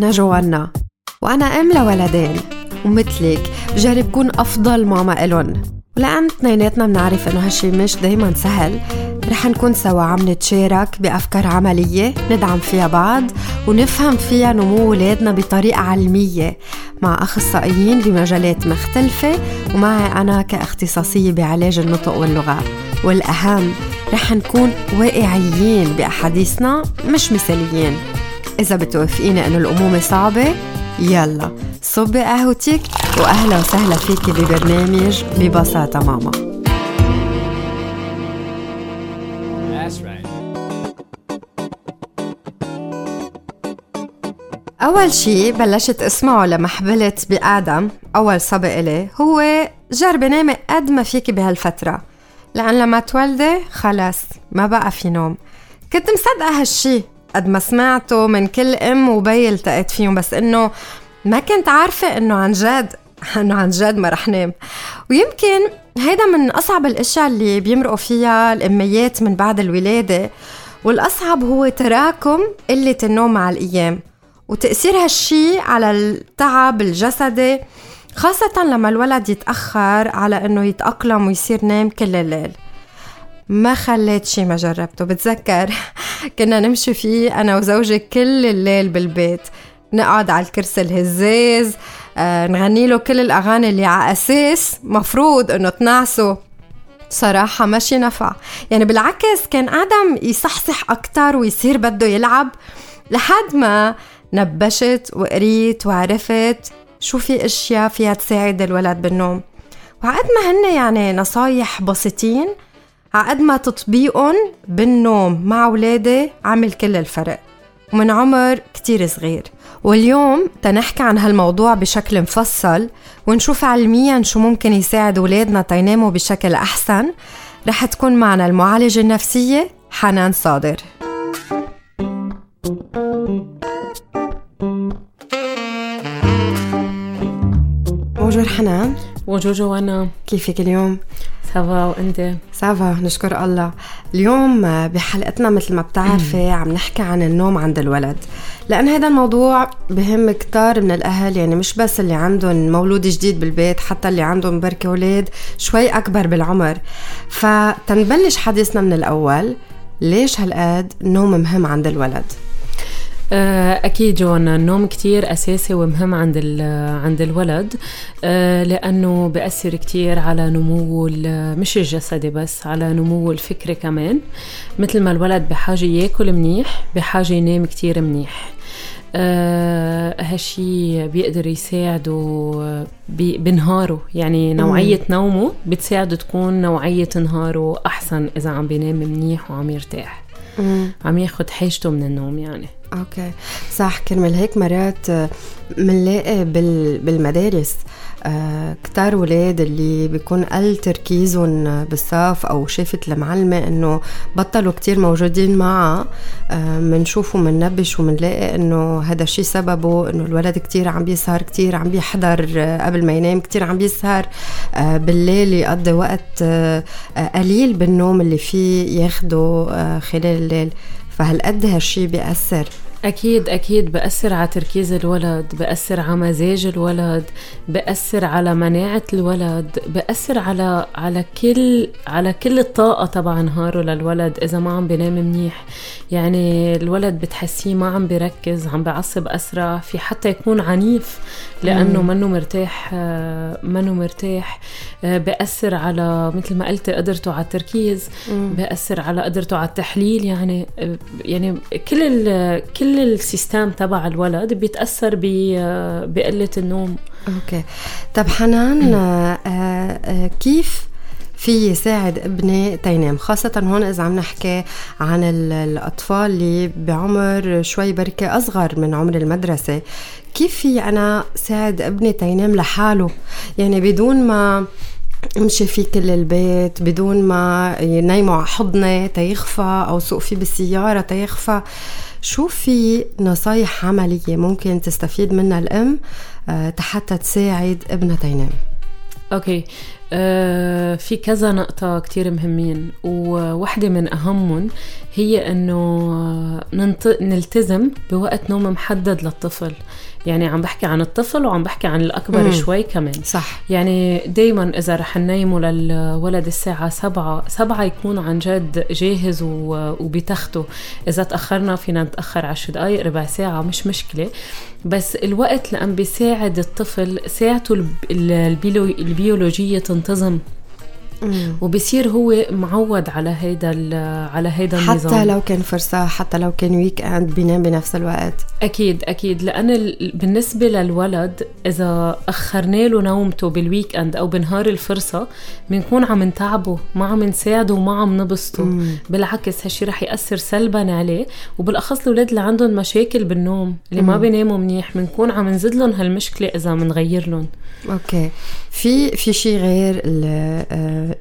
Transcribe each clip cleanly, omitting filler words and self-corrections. أنا جوانا وأنا أم لولدين ومثلك بجرب كون أفضل ماما إلن، ولأن اثنيناتنا بنعرف إنه هالشي مش دايماً سهل، رح نكون سوا عم نتشارك بأفكار عملية ندعم فيها بعض ونفهم فيها نمو ولادنا بطريقة علمية مع أخصائيين بمجالات مختلفة، ومعي أنا كاختصاصية بعلاج النطق واللغة. والأهم رح نكون واقعيين بأحاديثنا مش مثاليين. إذا بتوافقيني إنه الأمومة صعبة، يلا صبي قهوتك وأهلا وسهلا فيكي ببرنامج ببساطة ماما. أول شي بلشت اسمعه لما حبلت بآدم أول سبق إليه، هو جربي نامي قد ما فيكي بهالفترة، لأن لما تولدي خلاص ما بقى في نوم. كنت مصدقة هالشي قد ما سمعته من كل أم وبي التقيت فيهم، بس إنه ما كنت عارفة إنه عن جد ما رح نام. ويمكن هيدا من أصعب الأشياء اللي بيمرقوا فيها الأميات من بعد الولادة، والأصعب هو تراكم قلة النوم مع الأيام وتأثير هالشي على التعب الجسدي، خاصة لما الولد يتأخر على انه يتأقلم ويصير نام كل الليل. ما خليت شي ما جربته. بتذكر كنا نمشي فيه انا وزوجي كل الليل بالبيت، نقعد على الكرسي الهزاز، نغني له كل الاغاني اللي على اساس مفروض انه تنعسه. صراحة ماشي نفع، يعني بالعكس كان آدم يصحصح اكتر ويصير بده يلعب، لحد ما نبشت وقريت وعرفت شو في اشياء فيها تساعد الولد بالنوم. وعقد ما هن يعني نصايح بسيطين، عقد ما تطبيقهم بالنوم مع ولادي عمل كل الفرق ومن عمر كتير صغير. واليوم تنحكي عن هالموضوع بشكل مفصل ونشوف علميا شو ممكن يساعد ولادنا تيناموا بشكل احسن. رح تكون معنا المعالجة النفسية حنان صادر. بونجور حنان. بونجور جوانا، كيفك اليوم؟ سافا وانت؟ سافا نشكر الله. اليوم بحلقتنا مثل ما بتعرفي عم نحكي عن النوم عند الولد، لأن هذا الموضوع بهم كتار من الأهل، يعني مش بس اللي عندهم مولود جديد بالبيت، حتى اللي عندهم بركة ولاد شوي أكبر بالعمر. فتنبلش حديثنا من الأول، ليش هالقد النوم مهم عند الولد؟ أكيد جوانا، النوم كتير أساسي ومهم عند الولد، لأنه بيأثر كتير على نمو مش الجسدي بس، على نمو الفكري كمان. مثل ما الولد بحاجة يأكل منيح بحاجة ينام كتير منيح. هالشي بيقدر يساعده بنهاره، يعني نوعية نومه بتساعده تكون نوعية نهاره أحسن إذا عم بينام منيح وعم يرتاح، عم ياخد حاجته من النوم يعني. اوكي صح، كرمال هيك مرات منلاقي بالمدارس كتار ولاد اللي بيكون قل تركيزهم بالصف، او شافت المعلمة انه بطلوا كتير موجودين معه. منشوفه مننبش ومنلاقي انه هذا الشيء سببه انه الولد كتير عم بيسهر، كتير عم بيحضر قبل ما ينام، كتير عم بيسهر بالليل، يقضي وقت قليل بالنوم اللي فيه ياخده خلال الليل. فهالقد هالشي بيأثر؟ أكيد بأثر على تركيز الولد، بأثر على مزاج الولد، بأثر على مناعة الولد، بأثر على كل الطاقة طبعا نهاره للولد إذا ما عم بينام منيح. يعني الولد بتحسيه ما عم بيركز، عم بعصب أسرع، في حتى يكون عنيف لأنه منه مرتاح. بأثر على مثل ما قلت قدرته على التركيز، بأثر على قدرته على التحليل، يعني كل السيستم تبع الولد بيتأثر بقلة النوم. أوكي. طب حنان، كيف في يساعد ابني تينام، خاصة هون إذا عم نحكي عن الأطفال اللي بعمر شوي بركة أصغر من عمر المدرسة؟ كيف في أنا ساعد ابني تينام لحاله، يعني بدون ما امشي في كل البيت، بدون ما ينايموا على حضني تيخفى، أو سوق فيه بالسيارة تيخفى؟ شو في نصايح عملية ممكن تستفيد منها الأم حتى تساعد ابنها تينام؟ أوكي، في كذا نقطة كتير مهمين، وواحدة من أهمهم هي أنه نلتزم بوقت نوم محدد للطفل. يعني عم بحكي عن الطفل وعم بحكي عن الأكبر شوي كمان. صح. يعني دايما إذا رح ننيمه للولد الساعة 7 يكون عن جد جاهز وبتخته. إذا تأخرنا فينا نتأخر 10 دقايق، ربع ساعة، مش مشكلة. بس الوقت لأن بيساعد الطفل، ساعته البيولوجية تنتظم وبصير هو معود على هيدا النظام. حتى لو كان فرصة، حتى لو كان ويك اند، بينام بنفس الوقت. اكيد لان بالنسبة للولد اذا اخرنا له نومته بالويك اند او بنهار الفرصة بنكون عم نتعبه، ما عم نساعده وما عم نبسطه. بالعكس هالشي رح يأثر سلبا عليه، وبالاخص الاولاد اللي عندهم مشاكل بالنوم اللي ما بيناموا منيح بنكون عم نزيد لهم هالمشكلة اذا منغير لهم. اوكي، في شي غير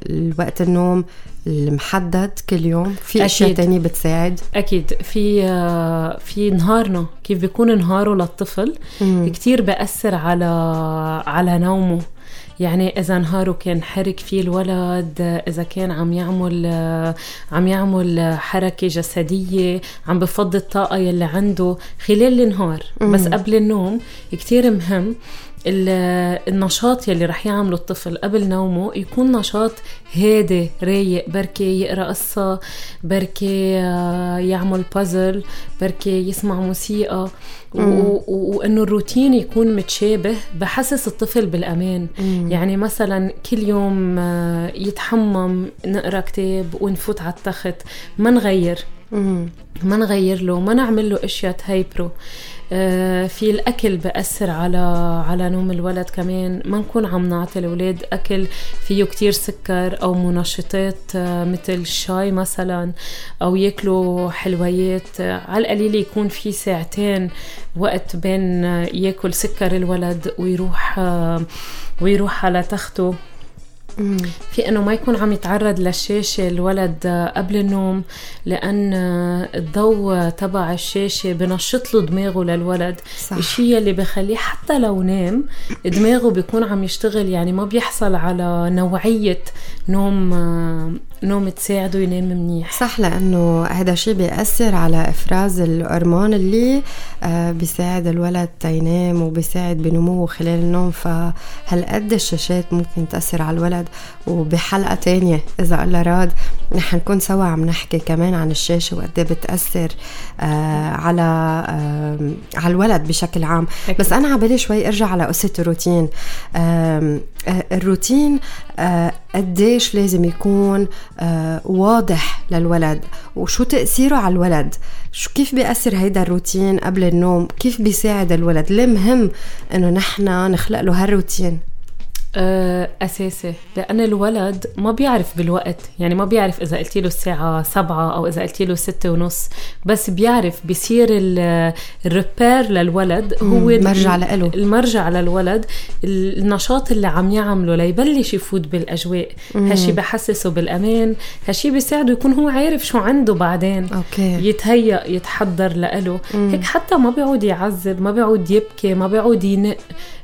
الوقت النوم المحدد كل يوم؟ في أشياء تانية بتساعد؟ أكيد. في نهارنا، كيف بيكون نهاره للطفل كتير بأثر على نومه. يعني إذا نهاره كان حرك فيه الولد، إذا كان عم يعمل حركة جسدية، عم بفضي الطاقة يلي عنده خلال النهار. بس قبل النوم كتير مهم النشاط يلي رح يعمله الطفل قبل نومه يكون نشاط هادي رايق. بركي يقرأ قصة، بركي يعمل بازل، بركي يسمع موسيقى، وأنه الروتين يكون متشابه بحسس الطفل بالأمان. يعني مثلا كل يوم يتحمم، نقرأ كتاب ونفوت على التخت، ما نغير له، ما نعمل له أشياء تهيبرو. في الأكل بأثر على نوم الولد كمان. ما نكون عم نعطي الأولاد أكل فيه كتير سكر أو منشطات مثل الشاي مثلا، أو يأكلوا حلويات. على القليل يكون في 2 ساعة وقت بين يأكل سكر الولد ويروح على تخته. في أنه ما يكون عم يتعرض للشاشة الولد قبل النوم، لأن الضوء تبع الشاشة بنشط له دماغه للولد. الشيء اللي بخليه حتى لو نام دماغه بيكون عم يشتغل، يعني ما بيحصل على نوعية نوم تساعده ينام منيح. صح، لأنه هذا الشيء بيأثر على إفراز الهرمون اللي بيساعد الولد ينام وبيساعد بنموه خلال النوم. فهالقد الشاشات ممكن تأثر على الولد. وبحلقة تانية إذا الله راد نحن نكون سوا عم نحكي كمان عن الشاشة وقديه بتأثر على الولد بشكل عام. أكيد. بس أنا عبالي شوي أرجع على قصة الروتين. الروتين قديش لازم يكون واضح للولد، وشو تأثيره على الولد، شو كيف بيأثر هيدا الروتين قبل النوم، كيف بيساعد الولد، ليه مهم إنه نحن نخلق له هالروتين؟ أساسي، لأن الولد ما بيعرف بالوقت. يعني ما بيعرف إذا قلت له الساعة 7 أو إذا قلت له 6:30، بس بيعرف بيصير الريبير للولد هو المرجع للولد، النشاط اللي عم يعمله ليبلش يفوت بالأجواء. هالشي بحسسه بالأمان، هالشي بيساعده يكون هو عارف شو عنده بعدين. أوكي. يتهيأ، يتحضر لإله. هيك حتى ما بيعود يعذب، ما بيعود يبكي، ما بيعود ينق،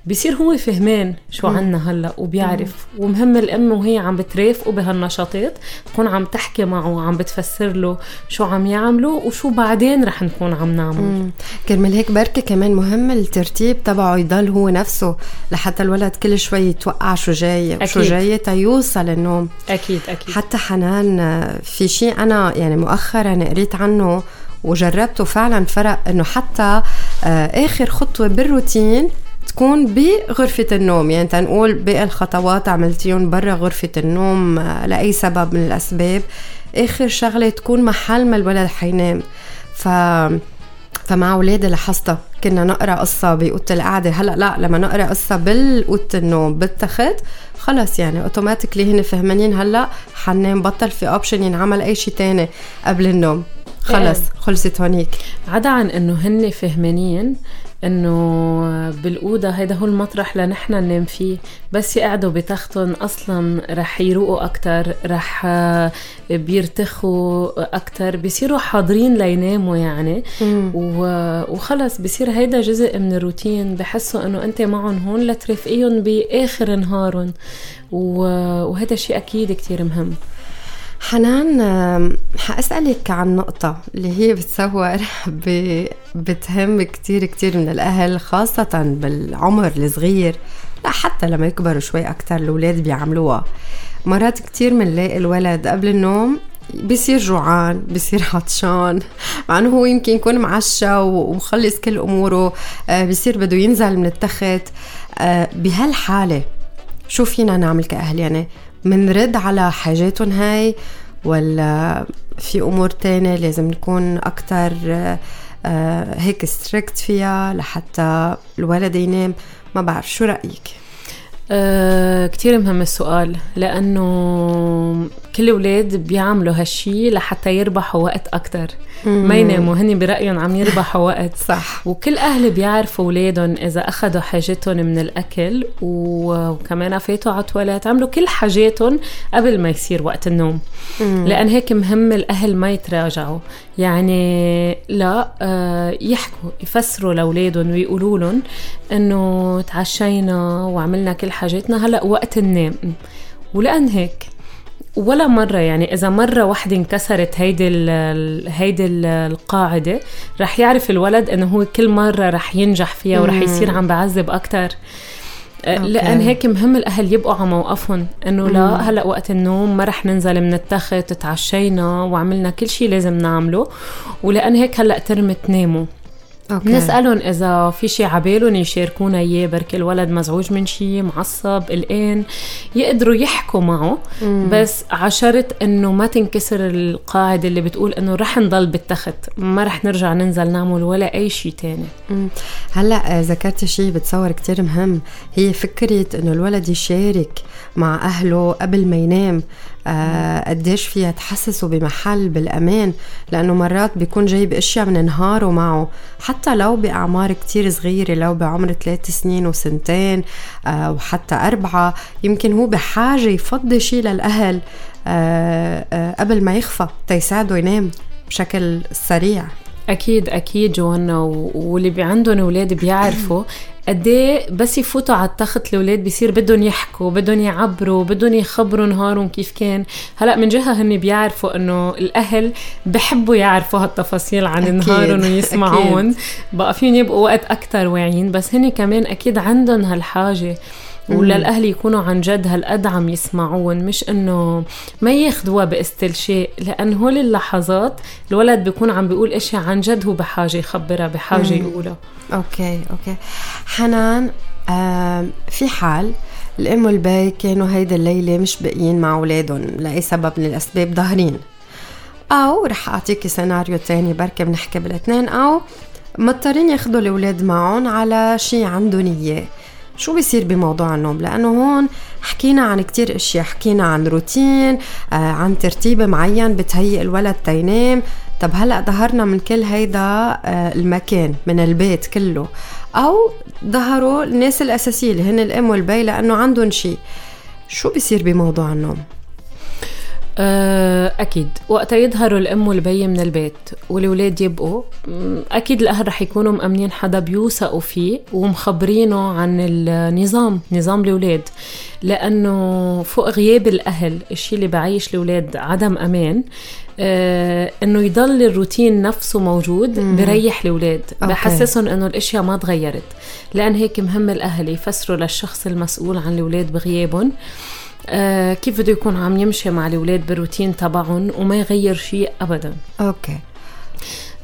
بيصير هو فهمان شو عنا هلا وبيعرف. ومهم الأم وهي عم بترافقه بهالنشاطات تكون عم تحكي معه وعم بتفسر له شو عم يعمله وشو بعدين رح نكون عم نعمل. كرمال هيك بركة كمان مهم الترتيب تبعه يضل هو نفسه لحتى الولد كل شوي يتوقع شو جاي تيوصل النوم. أكيد. حتى حنان، في شيء أنا يعني مؤخرا قريت عنه وجربته فعلا فرق، إنه حتى آخر خطوة بالروتين تكون بغرفة النوم. يعني تنقول باقي الخطوات عملتيهم برا غرفة النوم لأي سبب من الأسباب، آخر شغلة تكون محل ما الولد حينام. فمع أولادي لاحظتها كنا نقرأ قصة بأوضة القعدة. هلأ لا، لما نقرأ قصة بالأوضة النوم بالتخت خلاص، يعني أوتوماتيكلي هن فهمانين هلأ حننام، بطل في أوبشن ينعمل أي شيء تاني قبل النوم، خلص خلصت هونيك. عدا عن أنه هن فهمانين انه بالاوضه هيدا هو المطرح لنحن ننام فيه، بس يقعدوا بتختن اصلا رح يروقوا اكتر، رح بيرتخوا اكتر، بيصيروا حاضرين ليناموا يعني. وخلص بيصير هيدا جزء من الروتين، بحسوا انه انت معهم هون لترفقيهم باخر نهارهم، وهذا شيء اكيد كتير مهم. حنان، حأسألك عن نقطة اللي هي بتصور بتهم كتير كتير من الأهل، خاصة بالعمر الصغير، لا حتى لما يكبروا شوي أكتر الأولاد بيعملوها. مرات كتير منلاقي الولد قبل النوم بيصير جوعان، بيصير عطشان، مع انه هو يمكن يكون معشى ومخلص كل اموره، بيصير بده ينزل من التخت. بهالحاله شو فينا نعمل كأهل؟ يعني منرد على حاجاتهم هاي، ولا في امور تانية لازم نكون اكتر هيك ستريكت فيها لحتى الولد ينام؟ ما بعرف، شو رأيك؟ كتير مهم السؤال، لأنه كل أولاد بيعملوا هالشي لحتى يربحوا وقت أكتر، ما يناموا هني برأيهم عم يربحوا وقت. صح. وكل أهل بيعرفوا أولادهم إذا أخذوا حاجتهم من الأكل وكمان فاتوا على التواليت، عملوا كل حاجاتهم قبل ما يصير وقت النوم. لأن هيك مهم الأهل ما يتراجعوا، يعني لا يحكوا، يفسروا لأولادهم ويقولوا لهم أنه تعشينا وعملنا كل حاجاتنا، هلأ وقت النوم. ولأن هيك ولا مرة، يعني إذا مرة واحدة انكسرت هيدي القاعدة، رح يعرف الولد أنه هو كل مرة رح ينجح فيها ورح يصير عم بعذب أكتر. لأن هيك مهم الأهل يبقوا على موقفهم، أنه لا هلأ وقت النوم، ما رح ننزل من التخت، تعشينا وعملنا كل شيء لازم نعمله، ولأن هيك هلأ ترمت ناموا. نسألهم إذا في شيء عبالهم يشاركونا إياه، بركي الولد مزعوج من شيء، معصب، قلقان، يقدروا يحكوا معه. بس عشرت أنه ما تنكسر القاعدة اللي بتقول أنه رح نضل بالتخت، ما رح نرجع ننزل نعمل ولا أي شيء تاني. هلأ ذكرت شيء بتصور كتير مهم، هي فكرة أنه الولد يشارك مع أهله قبل ما ينام. قديش فيها تحسسه بمحل بالأمان، لأنه مرات بيكون جايب أشياء من نهاره معه، حتى لو بأعمار كتير صغيرة، لو بعمر 3 سنين و2 وحتى 4، يمكن هو بحاجة يفضي شي للأهل قبل ما يخفى تيساعده ينام بشكل سريع. أكيد أكيد جوانا، واللي بيعندهم أولاد بيعرفوا قديه بس يفوتوا على التخت الأولاد بيصير بدهم يحكوا، بدهم يعبروا، بدهم يخبروا نهارهم كيف كان. هلأ من جهة هن بيعرفوا أنه الأهل بحبوا يعرفوا هالتفاصيل عن نهارهم ويسمعون، بقى فين يبقوا وقت أكتر واعيين. بس هن كمان أكيد عندهم هالحاجة، ولا الأهل يكونوا عن جد هالأدعم يسمعون، مش إنه ما ياخدوها باستلشاء. لأن هول اللحظات الولد بيكون عم بيقول إشي عن جد هو بحاجة يخبرها، بحاجة يقولها. أوكي حنان، في حال الأم والباي كانوا هيدا الليلة مش باقيين مع أولادهم لأي سبب من الأسباب ظاهرين، أو رح أعطيكي سيناريو تاني بركة بنحكي بالاثنين، أو مضطرين ياخدوا الأولاد معهم على شي عندهم إياه، شو بيصير بموضوع النوم؟ لأنه هون حكينا عن كتير اشياء، حكينا عن روتين، عن ترتيب معين بتهيئ الولد تينام. طب هلأ ظهرنا من كل هيدا المكان، من البيت كله، أو ظهروا الناس الأساسية اللي هن الأم والبي لأنه عندهم شيء، شو بيصير بموضوع النوم؟ أكيد وقت يظهروا الأم والبي من البيت والولاد يبقوا، أكيد الأهل رح يكونوا مأمنين حدا بيوثقوا فيه ومخبرينه عن النظام، نظام الولاد. لأنه فوق غياب الأهل، الشيء اللي بعيش الولاد عدم أمان، أنه يضل الروتين نفسه موجود، بريح الولاد، بحسسهم أنه الأشياء ما تغيرت. لأن هيك مهم الأهل يفسروا للشخص المسؤول عن الولاد بغيابهم كيف بده يكون عم يمشي مع الأولاد بالروتين تبعهم وما يغير شيء أبدا.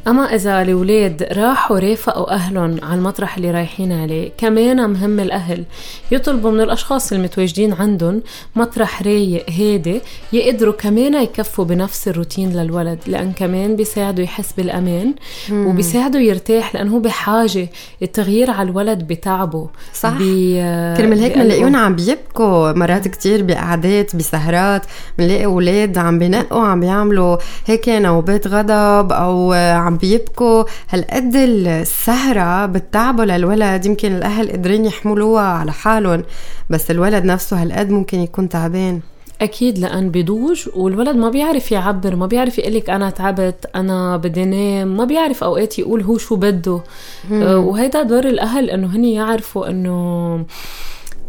أما إذا الأولاد راحوا رافقوا أهلهم على المطرح اللي رايحين عليه، كمان مهم الأهل يطلبوا من الأشخاص المتواجدين عندهم مطرح رايق هادي، يقدروا كمان يكفوا بنفس الروتين للولد، لأن كمان بيساعدوا يحس بالأمان وبيساعدوا يرتاح، لأنه هو بحاجة. التغيير على الولد بتعبه. صح. كرمال هيك منلاقيون عم بيبكوا مرات كتير بقعدات، بسهرات، منلاقي أولاد عم بينقوا، عم بيعملوا هيك نوبات غضب أو عم بيبكوا. هالقد السهرة بتتعبوا للولد، يمكن الأهل قادرين يحملوها على حالهم، بس الولد نفسه هالقد ممكن يكون تعبان. أكيد، لأن بيدوج والولد ما بيعرف يعبر، ما بيعرف يقولك أنا تعبت، أنا بدي نام، ما بيعرف أوقات يقول هو شو بده. وهيدا دور الأهل، أنه هني يعرفوا أنه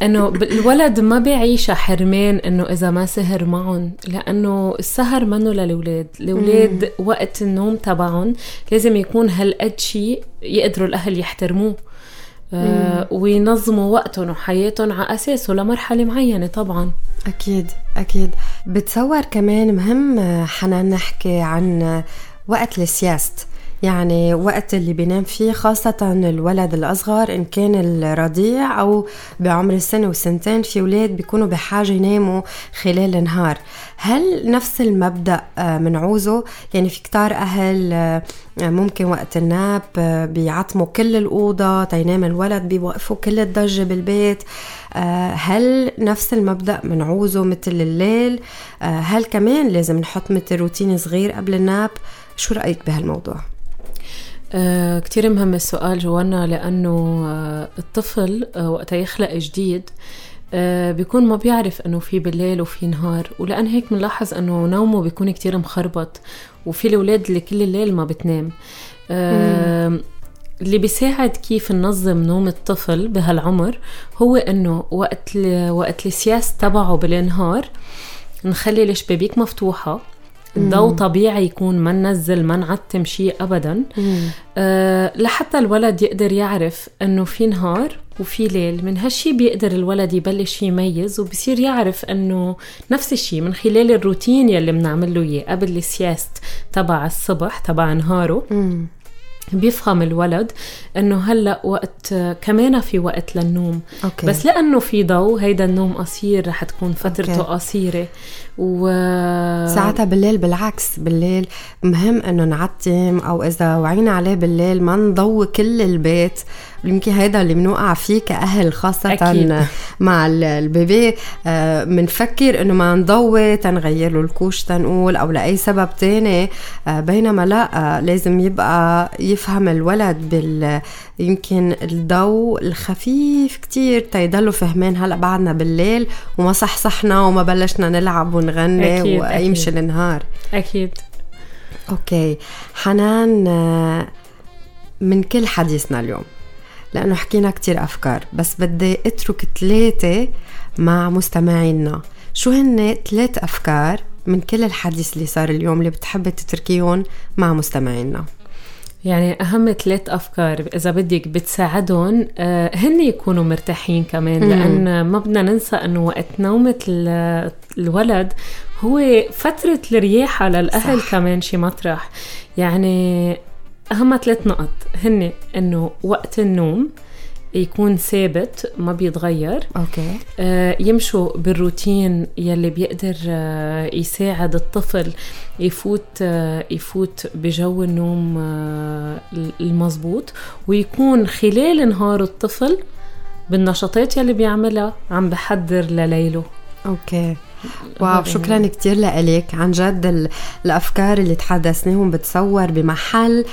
انه الولد ما بيعيش حرمان انه اذا ما سهر معهم, لانه السهر منه للاولاد. الاولاد وقت النوم تبعهم لازم يكون هالقد شيء يقدروا الاهل يحترموه وينظموا وقتهم وحياتهم على اساسه لمرحله معينه. طبعا اكيد اكيد. بتصور كمان مهم حنان نحكي عن وقت السياست, يعني وقت اللي بينام فيه خاصة الولد الأصغر إن كان الرضيع أو بعمر السنة والسنتين. في ولاد بيكونوا بحاجة يناموا خلال النهار. هل نفس المبدأ منعوزه؟ يعني في كتار أهل ممكن وقت الناب بيعطموا كل الأوضة تينام الولد, بيوقفوا كل الضجة بالبيت. هل نفس المبدأ منعوزه مثل الليل؟ هل كمان لازم نحط مثل روتين صغير قبل الناب؟ شو رأيك بهالموضوع؟ كتير مهم السؤال جوانا, لأنه الطفل وقت يخلق جديد بيكون ما بيعرف أنه في بالليل وفي نهار, ولأن هيك منلاحظ أنه نومه بيكون كتير مخربط, وفي الأولاد اللي كل الليل ما بتنام. اللي بيساعد كيف ننظم نوم الطفل بهالعمر هو أنه وقت السياس تبعه بالنهار نخلي الشبابيك مفتوحة, الضوء طبيعي يكون, ما ننزل ما نعتم شيء أبداً, لحتى الولد يقدر يعرف أنه في نهار وفي ليل. من هالشي بيقدر الولد يبلش يميز, وبصير يعرف أنه نفس الشي من خلال الروتين يلي منعمله إياه قبل السياست تبع الصبح تبع نهاره. بيفهم الولد أنه هلأ وقت كمان في وقت للنوم. أوكي. بس لأنه في ضوء هيدا النوم قصير, رح تكون فترته أوكي. قصيرة ساعتها بالليل بالعكس, بالليل مهم أنه نعتم, أو إذا وعينا عليه بالليل ما نضوي كل البيت. يمكن هيدا اللي منوقع فيه كأهل خاصة أكيد. مع البيبي منفكر أنه ما نضوي تنغير له الكوش تنقول أو لأي سبب تاني, بينما لا, لازم يبقى يفهم الولد يمكن الضوء الخفيف كتير تيضلوا فهمان هلأ بعدنا بالليل وما صحصحنا وما بلشنا نلعب ونغني أكيد ويمشي أكيد. النهار أكيد. أوكي حنان, من كل حديثنا اليوم لأنه حكينا كتير أفكار, بس بدي أترك 3 مع مستمعينا. شو هن 3 أفكار من كل الحديث اللي صار اليوم اللي بتحب تتركيهم مع مستمعينا؟ يعني أهم 3 أفكار إذا بدك بتساعدهم هن يكونوا مرتاحين كمان, لأن ما بدنا ننسى أنه وقت نومة الولد هو فترة الرياحة للأهل صح. كمان شي مطرح. يعني أهم 3 نقط هن أنه وقت النوم يكون ثابت ما بيتغير. أوكي. يمشوا بالروتين يلي بيقدر يساعد الطفل يفوت بجو النوم المزبوط, ويكون خلال نهار الطفل بالنشاطات يلي بيعملها عم بحضر لليله. أوكي واو, شكرا كتير لك. عن جد الأفكار اللي تحدثناهم بتصور بمحل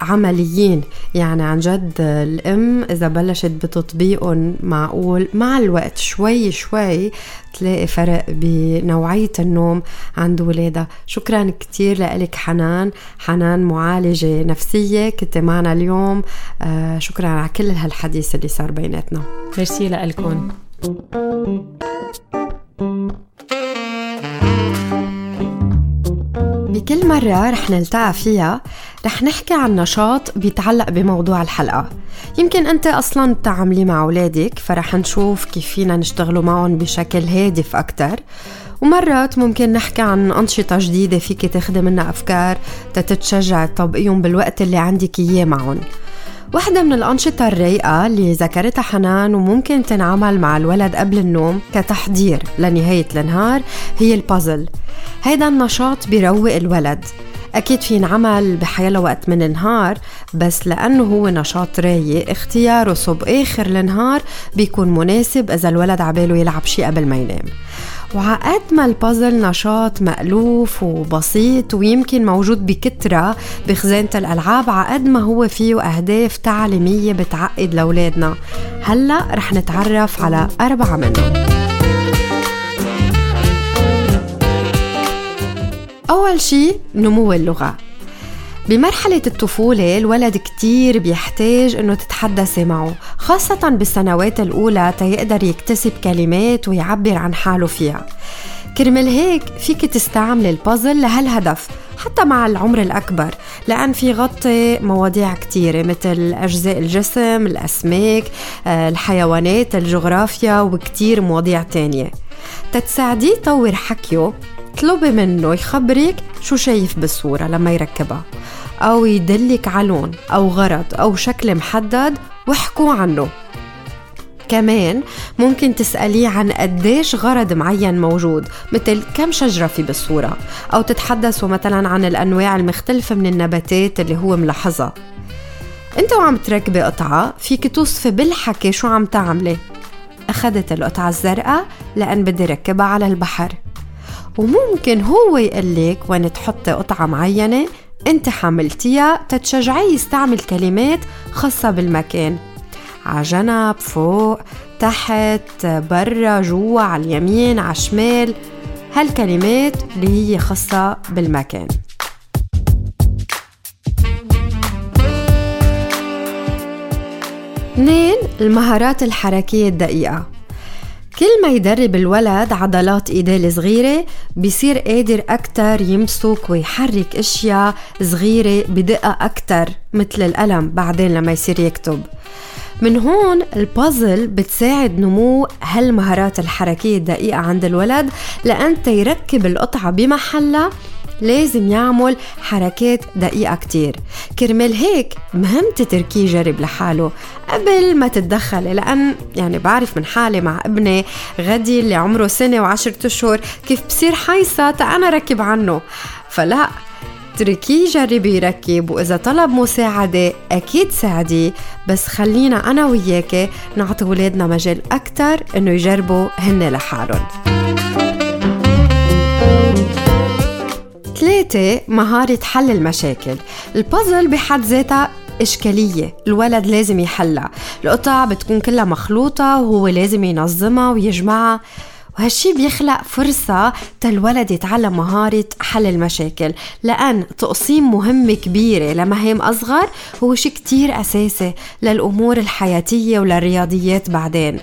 عمليين, يعني عن جد الأم إذا بلشت بتطبيقهم معقول مع الوقت شوي شوي تلاقي فرق بنوعية النوم عند ولادها. شكرا كتير لك حنان. حنان معالجة نفسية كنت معنا اليوم, شكرا على كل هالحديث اللي صار بيناتنا. ميرسي لألكم. بكل مرة رح نلتقى فيها رح نحكي عن نشاط بيتعلق بموضوع الحلقة. يمكن أنت أصلاً بتعاملي مع أولادك, فرح نشوف كيف فينا نشتغلوا معهم بشكل هادف أكتر. ومرات ممكن نحكي عن أنشطة جديدة فيك تاخدي منها أفكار تتشجع تطبقيهم بالوقت اللي عندك إياه معهم. واحدة من الأنشطة الرايقة اللي ذكرتها حنان وممكن تنعمل مع الولد قبل النوم كتحضير لنهاية النهار هي البازل. هيدا النشاط بيروق الولد, أكيد في نعمل بحياله وقت من النهار, بس لأنه هو نشاط رايق اختياره صب آخر النهار بيكون مناسب إذا الولد عباله يلعب شيء قبل ما ينام. وعقد ما البازل نشاط مألوف وبسيط ويمكن موجود بكترة بخزانة الألعاب, عقد ما هو فيه أهداف تعليمية بتعقد لأولادنا. هلأ رح نتعرف على 4 منهم. أول شيء نمو اللغة. بمرحلة الطفولة الولد كتير بيحتاج انه تتحدثي معه، خاصة بالسنوات الاولى تيقدر يكتسب كلمات ويعبر عن حاله فيها. كرمال هيك فيك تستعمل البازل لهالهدف حتى مع العمر الأكبر، لأن في غطي مواضيع كتيرة مثل أجزاء الجسم، الأسماك، الحيوانات، الجغرافيا وكتير مواضيع تانية. تتساعديه طور حكيه، طلبي منه يخبرك شو شايف بالصورة لما يركبها، أو يدلك على لون أو غرض أو شكل محدد واحكوا عنه. كمان ممكن تسأليه عن قديش غرض معين موجود، مثل كم شجرة في بالصورة، أو تتحدثوا مثلا عن الأنواع المختلفة من النباتات اللي هو ملاحظها. أنت وعم تركبي قطعة فيك توصفي بالحكي شو عم تعملي. أخذت القطعة الزرقاء لأن بدي ركبها على البحر، وممكن هو يقلك وين تحطي قطعة معينة أنت حملتيها تتشجعي يستعمل كلمات خاصة بالمكان، عجنب، فوق، تحت، برا، جوا، على اليمين، على الشمال، هالكلمات اللي هي خاصة بالمكان. اثنين، المهارات الحركية الدقيقة. كل ما يدرب الولد عضلات ايديه صغيرة بيصير قادر أكتر يمسك ويحرك اشياء صغيرة بدقة أكتر، مثل القلم بعدين لما يصير يكتب. من هون البازل بتساعد نمو هالمهارات الحركية الدقيقة عند الولد، لأن تيركب القطعة بمحلها لازم يعمل حركات دقيقة كتير. كرمال هيك مهم تتركيه جرب لحاله قبل ما تتدخل، لأن يعني بعرف من حالي مع ابني غدي اللي عمره 1 سنة و10 أشهر كيف بصير حيصة أنا ركب عنه، فلا تركيه جرب يركب، وإذا طلب مساعدة أكيد ساعديه، بس خلينا أنا وياك نعطي ولادنا مجال أكتر إنه يجربوا هن لحالهم. 3، مهارة حل المشاكل. البازل بحد ذاتها إشكالية الولد لازم يحلها، القطع بتكون كلها مخلوطة وهو لازم ينظمها ويجمعها، وهالشي بيخلق فرصة للولد يتعلم مهارة حل المشاكل، لأن تقسيم مهمة كبيرة لمهام أصغر هو شي كتير أساسي للأمور الحياتية وللرياضيات. بعدين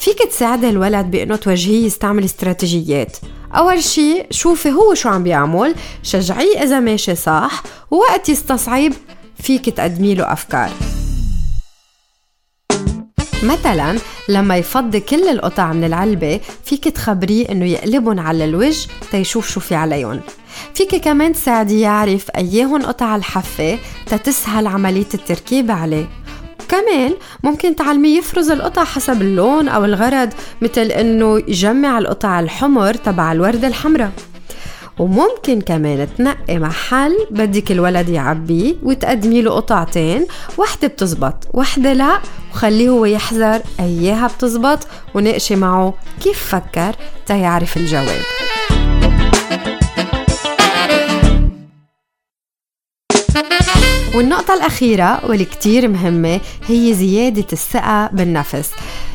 فيك تساعد الولد بأنه توجهيه يستعمل استراتيجيات. أول شي شوفي هو شو عم بيعمل، شجعيه إذا ماشي صح، ووقت يستصعب فيك تقدمي له أفكار، مثلا لما يفضي كل القطع من العلبة فيك تخبريه انه يقلبن على الوجه تيشوف شو في عليهم. فيك كمان تساعديه يعرف ايهن قطع الحفة تتسهل عملية التركيب عليه. كمان ممكن تعلميه يفرز القطع حسب اللون او الغرض، مثل انه يجمع القطع الحمر تبع الوردة الحمراء. وممكن كمان تنقي محل بدك الولد يعبيه وتقدمي له قطعتين، واحدة بتزبط واحدة لا، وخليه هو يحذر اياها بتزبط، ونقشي معه كيف فكر تيعرف الجواب. 1. والنقطة الأخيرة والكتير مهمة هي زيادة الثقة بالنفس.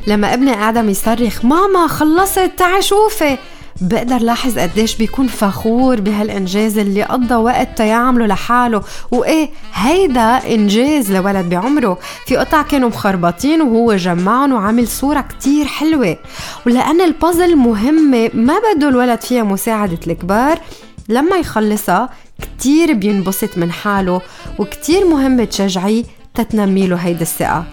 لما ابني آدم يصرخ ماما خلصت تعي شوفي، بقدر لاحظ قديش بيكون فخور بهالإنجاز اللي قضى وقت تيعمله لحاله، وإيه هيدا إنجاز لولد بعمره. في قطع كانوا مخربطين وهو جمعهم وعمل صورة كتير حلوة. ولأن البازل مهمة ما بده الولد فيها مساعدة الكبار، لما يخلصها كتير بينبسط من حاله، وكتير مهم تشجعيه تتنميله هيدا الثقة.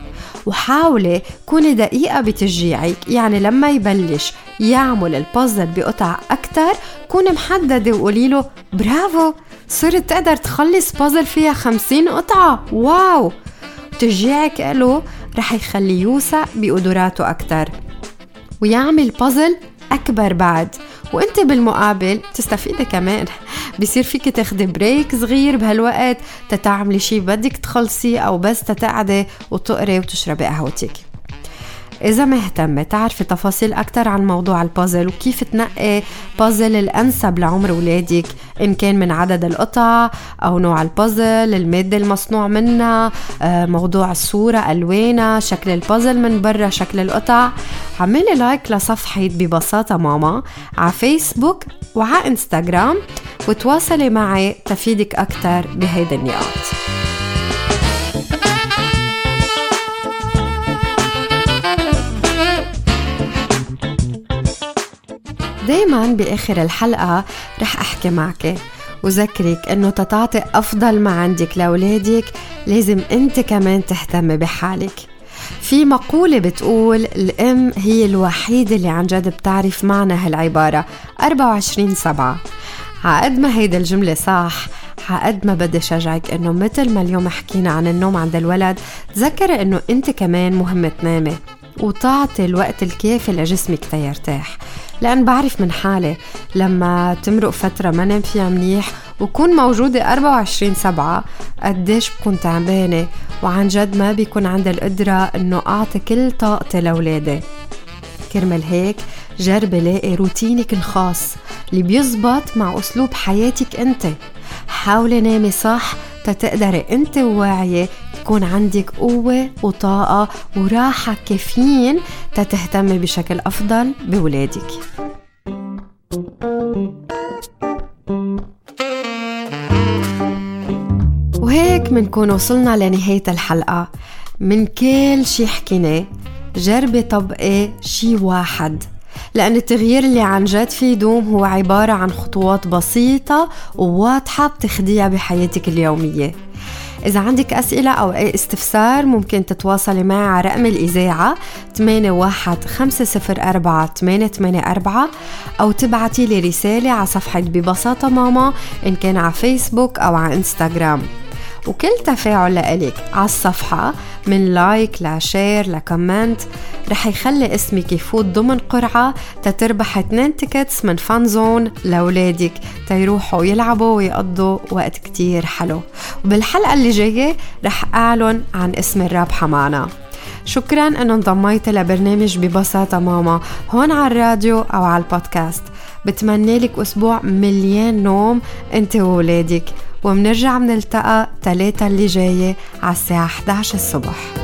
وحاولي كوني دقيقة بتشجيعك، يعني لما يبلش يعمل البازل بقطع أكتر كوني محددة وقوليله برافو صرت تقدر تخلص بازل فيها 50 قطعة، واو. تشجيعك له رح يخلي يوثق بقدراته أكتر ويعمل بازل أكبر بعد، وانت بالمقابل تستفيدي كمان. بيصير فيك تاخدي بريك صغير بهالوقت تتعملي شي بدك تخلصي، او بس تتقعدي وتقري وتشربي قهوتك. إذا مهتمة تعرفي تفاصيل أكتر عن موضوع البازل وكيف تنقي بازل الأنسب لعمر ولادك، إن كان من عدد القطع أو نوع البازل، المادة المصنوع منها، موضوع الصورة، ألوانها، شكل البازل من برا، شكل القطع، عملي لايك لصفحة ببساطة ماما على فيسبوك وعلى إنستغرام وتواصلي معي تفيدك أكتر بهيدا النقاط. دايماً بآخر الحلقة رح أحكي معك وذكرك أنه تتعطي أفضل ما عندك لأولادك لازم أنت كمان تهتمي بحالك. في مقولة بتقول الأم هي الوحيدة اللي عن جد بتعرف معنى هالعبارة 24/7. عقد ما هيدا الجملة صح، عقد ما بدي شجعك أنه مثل ما اليوم حكينا عن النوم عند الولد، تذكري أنه أنت كمان مهم تنامي وتعطي الوقت الكافي لجسمك تيرتاح، لأن بعرف من حالي لما تمرق فترة ما نام فيها منيح وكون موجودة 24/7 قديش بكون تعبانة، وعن جد ما بيكون عندي القدرة إنه أعطي كل طاقتي لأولادي. كرمال هيك جرب لاقي روتينك الخاص اللي بيزبط مع أسلوب حياتك أنت، حاولي نامي صح تتقدري أنت وواعية يكون عندك قوة وطاقة وراحة كافيين تتهتمي بشكل أفضل بولادك. وهيك منكون وصلنا لنهاية الحلقة. من كل شي حكيناه جربي طبقي شي واحد، لأن التغيير اللي عن جد فيه يدوم هو عبارة عن خطوات بسيطة وواضحة بتخديها بحياتك اليومية. إذا عندك أسئلة أو أي استفسار ممكن تتواصلي معي على رقم الإذاعة 81504884 أو تبعتي لي رسالة على صفحة ببساطة ماما إن كان على فيسبوك أو على إنستغرام. وكل تفاعل لإلك على الصفحة من لايك لشير لكومنت رح يخلي اسمك يفوت ضمن قرعة تتربح 2 تيكتس من فان زون لأولادك تيروحوا يلعبوا ويقضوا وقت كتير حلو. وبالحلقة اللي جاية رح أعلن عن اسم الرابحة معنا. شكراً أنه انضميت لبرنامج ببساطة ماما هون على الراديو أو على البودكاست. بتمنى لك أسبوع مليان نوم أنت وولادك، ومنرجع منلتقى 3 اللي جاية على الساعة 11 الصبح.